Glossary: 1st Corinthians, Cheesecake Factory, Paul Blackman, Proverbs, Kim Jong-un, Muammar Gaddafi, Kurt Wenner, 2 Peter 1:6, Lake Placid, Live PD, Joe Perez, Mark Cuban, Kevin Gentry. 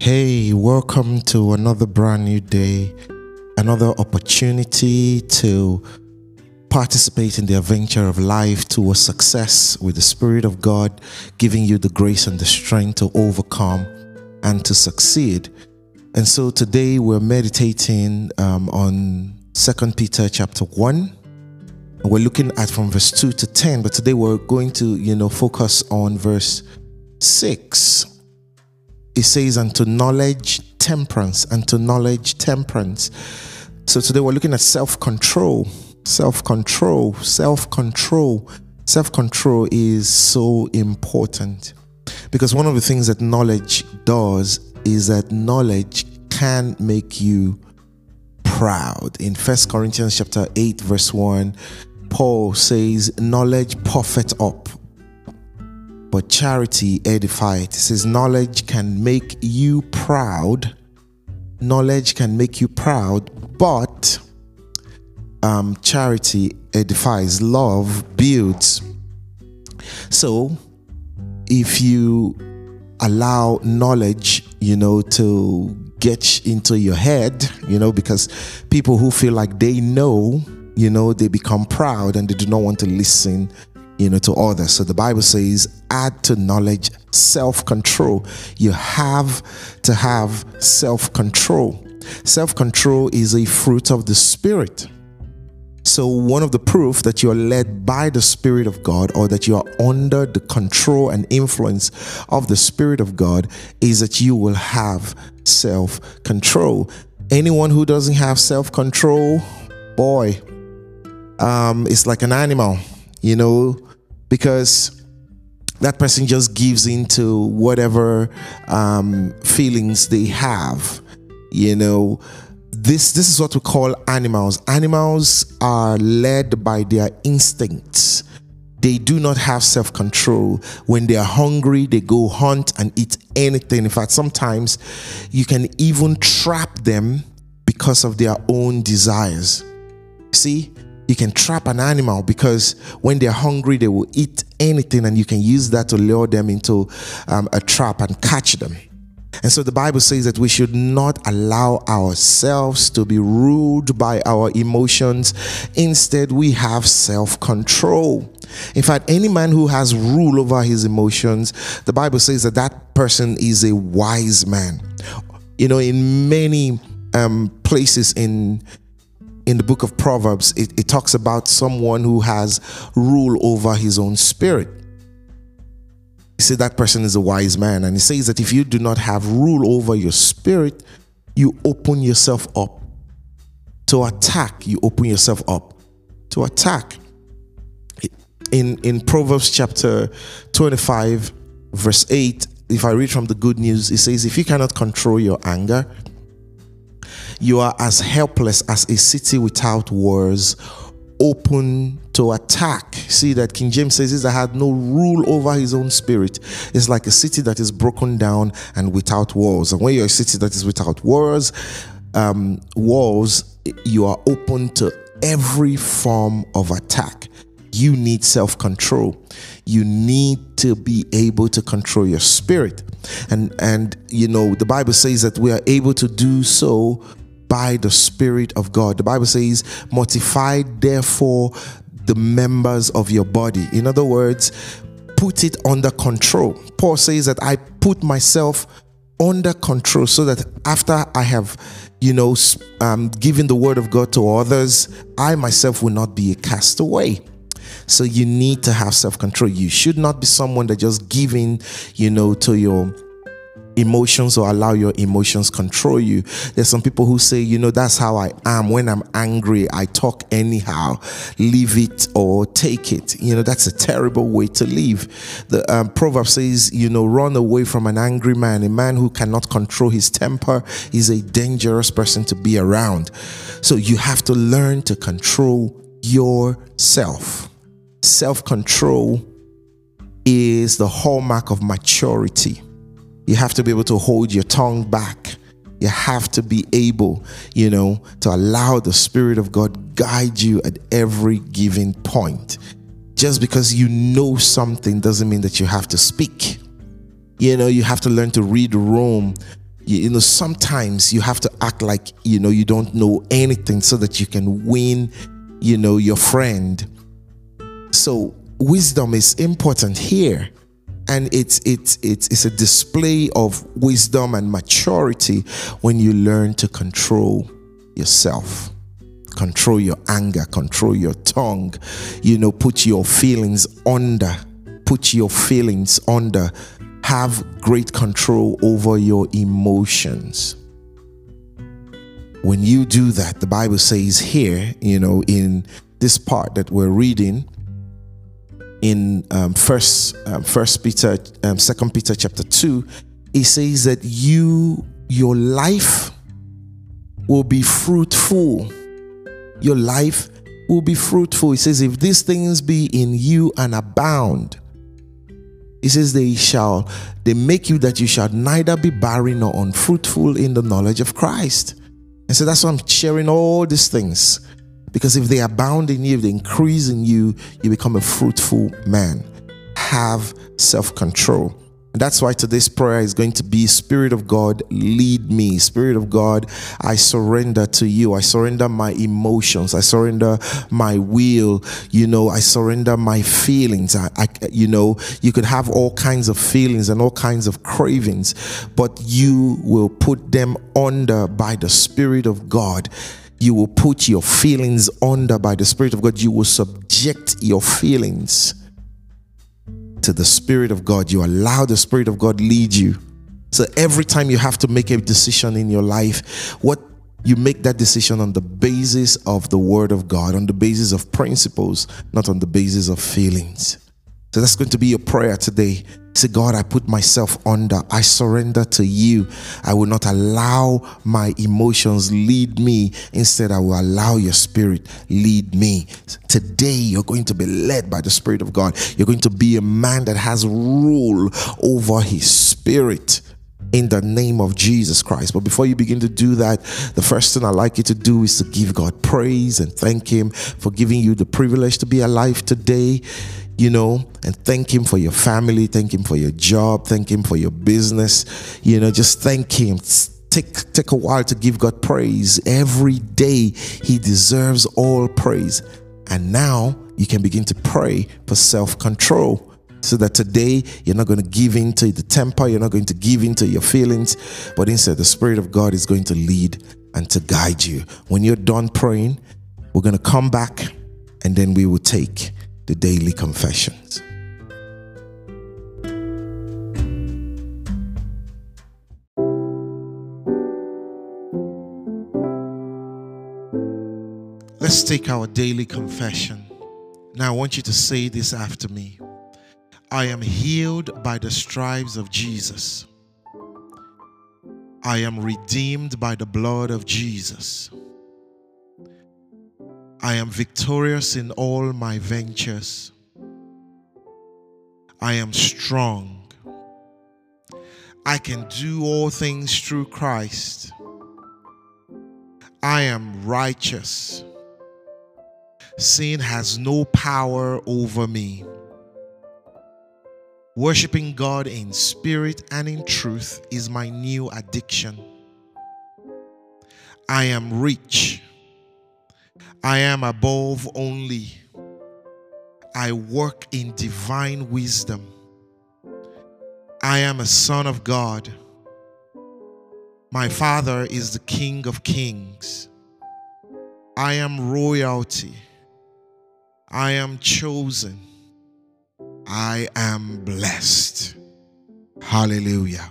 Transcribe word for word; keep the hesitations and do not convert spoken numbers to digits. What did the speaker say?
Hey, welcome to another brand new day, another opportunity to participate in the adventure of life towards success with the Spirit of God, giving you the grace and the strength to overcome and to succeed. And so today we're meditating um, on Second Peter chapter one. We're looking at from verse two to ten, but today we're going to, you know, focus on verse six. it says, and to knowledge temperance, and to knowledge temperance. So today we're looking at self-control. Self-control, self-control. Self-control is so important, because one of the things that knowledge does is that knowledge can make you proud. In First Corinthians chapter eight, verse one, Paul says, knowledge puffeth up, but charity edifieth. It says knowledge can make you proud. Knowledge can make you proud, but um, charity edifies. Love builds. So if you allow knowledge, you know, to get into your head, you know, because people who feel like they know, you know, they become proud and they do not want to listen, you know, to others. So the Bible says, add to knowledge self-control. You have to have self-control. Self-control is a fruit of the Spirit. So one of the proof that you're led by the Spirit of God, or that you are under the control and influence of the Spirit of God, is that you will have self-control. Anyone who doesn't have self-control, boy, um, it's like an animal, you know, because that person just gives into whatever um, feelings they have, you know. This this is what we call animals. Animals are led by their instincts. They do not have self-control. When they are hungry, they go hunt and eat anything. In fact, sometimes you can even trap them because of their own desires. See, you can trap an animal because when they're hungry, they will eat anything, and you can use that to lure them into um, a trap and catch them. And so the Bible says that we should not allow ourselves to be ruled by our emotions. Instead, we have self-control. In fact, any man who has rule over his emotions, the Bible says that that person is a wise man. You know, in many um, places in in the book of Proverbs, it, it talks about someone who has rule over his own spirit. He said that person is a wise man, and he says that if you do not have rule over your spirit, you open yourself up to attack. You open yourself up to attack. In, in Proverbs chapter twenty-five, verse eight, if I read from the Good News, it says, if you cannot control your anger, you are as helpless as a city without walls, open to attack. See, that King James says is that had no rule over his own spirit. It's like a city that is broken down and without walls. And when you're a city that is without walls, um, walls, you are open to every form of attack. You need self-control. You need to be able to control your spirit. And, and you know, the Bible says that we are able to do so by the Spirit of God. The Bible says, mortify therefore the members of your body. In other words, put it under control. Paul says that I put myself under control, so that after I have, you know, um, given the word of God to others, I myself will not be a castaway. So you need to have self-control. You should not be someone that just give in, you know, to your emotions, or allow your emotions control you. There's some people who say, you know, that's how I am. When I'm angry, I talk anyhow. Leave it or take it. You know, that's a terrible way to live. The um, proverb says, you know, run away from an angry man. A man who cannot control his temper is a dangerous person to be around. So you have to learn to control yourself. Self-control is the hallmark of maturity. You have to be able to hold your tongue back. You have to be able, you know, to allow the Spirit of God guide you at every given point. Just because you know something doesn't mean that you have to speak. You know, you have to learn to read Rome. You know, sometimes you have to act like, you know, you don't know anything, so that you can win, you know, your friend. So wisdom is important here, and it's it's it's it's a display of wisdom and maturity when you learn to control yourself, control your anger, control your tongue, you know, put your feelings under, put your feelings under have great control over your emotions. When you do that, the Bible says here, you know, in this part that we're reading, in um, first um, First Peter, um, Second Peter chapter two, it says that you, your life will be fruitful. Your life will be fruitful. It says, if these things be in you and abound, it says they shall, they make you that you shall neither be barren nor unfruitful in the knowledge of Christ. And so that's why I'm sharing all these things. Because if they abound in you, if they increase in you, you become a fruitful man. Have self-control. And that's why today's prayer is going to be, Spirit of God, lead me. Spirit of God, I surrender to you. I surrender my emotions. I surrender my will. You know, I surrender my feelings. I, I, you know, you could have all kinds of feelings and all kinds of cravings, but you will put them under by the Spirit of God. You will put your feelings under by the Spirit of God. You will subject your feelings to the Spirit of God. You allow the Spirit of God lead you. So every time you have to make a decision in your life, what you make that decision on the basis of the Word of God, on the basis of principles, not on the basis of feelings. So that's going to be your prayer today. Say, God, I put myself under. I surrender to you. I will not allow my emotions lead me. Instead, I will allow your Spirit lead me. Today, you're going to be led by the Spirit of God. You're going to be a man that has rule over his spirit in the name of Jesus Christ. But before you begin to do that, the first thing I'd like you to do is to give God praise and thank Him for giving you the privilege to be alive today. You know, and thank Him for your family, thank Him for your job, thank Him for your business. You know, just thank Him. Take, take a while to give God praise every day. He deserves all praise. And now you can begin to pray for self-control, so that today you're not going to give in to the temper, you're not going to give in to your feelings, but instead the Spirit of God is going to lead and to guide you. When you're done praying, we're going to come back and then we will take the daily confessions. Let's take our daily confession. Now I want you to say this after me. I am healed by the stripes of Jesus. I am redeemed by the blood of Jesus. I am victorious in all my ventures. I am strong. I can do all things through Christ. I am righteous. Sin has no power over me. Worshipping God in spirit and in truth is my new addiction. I am rich. I am above only. I work in divine wisdom. I am a son of God. My Father is the King of Kings. I am royalty. I am chosen. I am blessed. Hallelujah.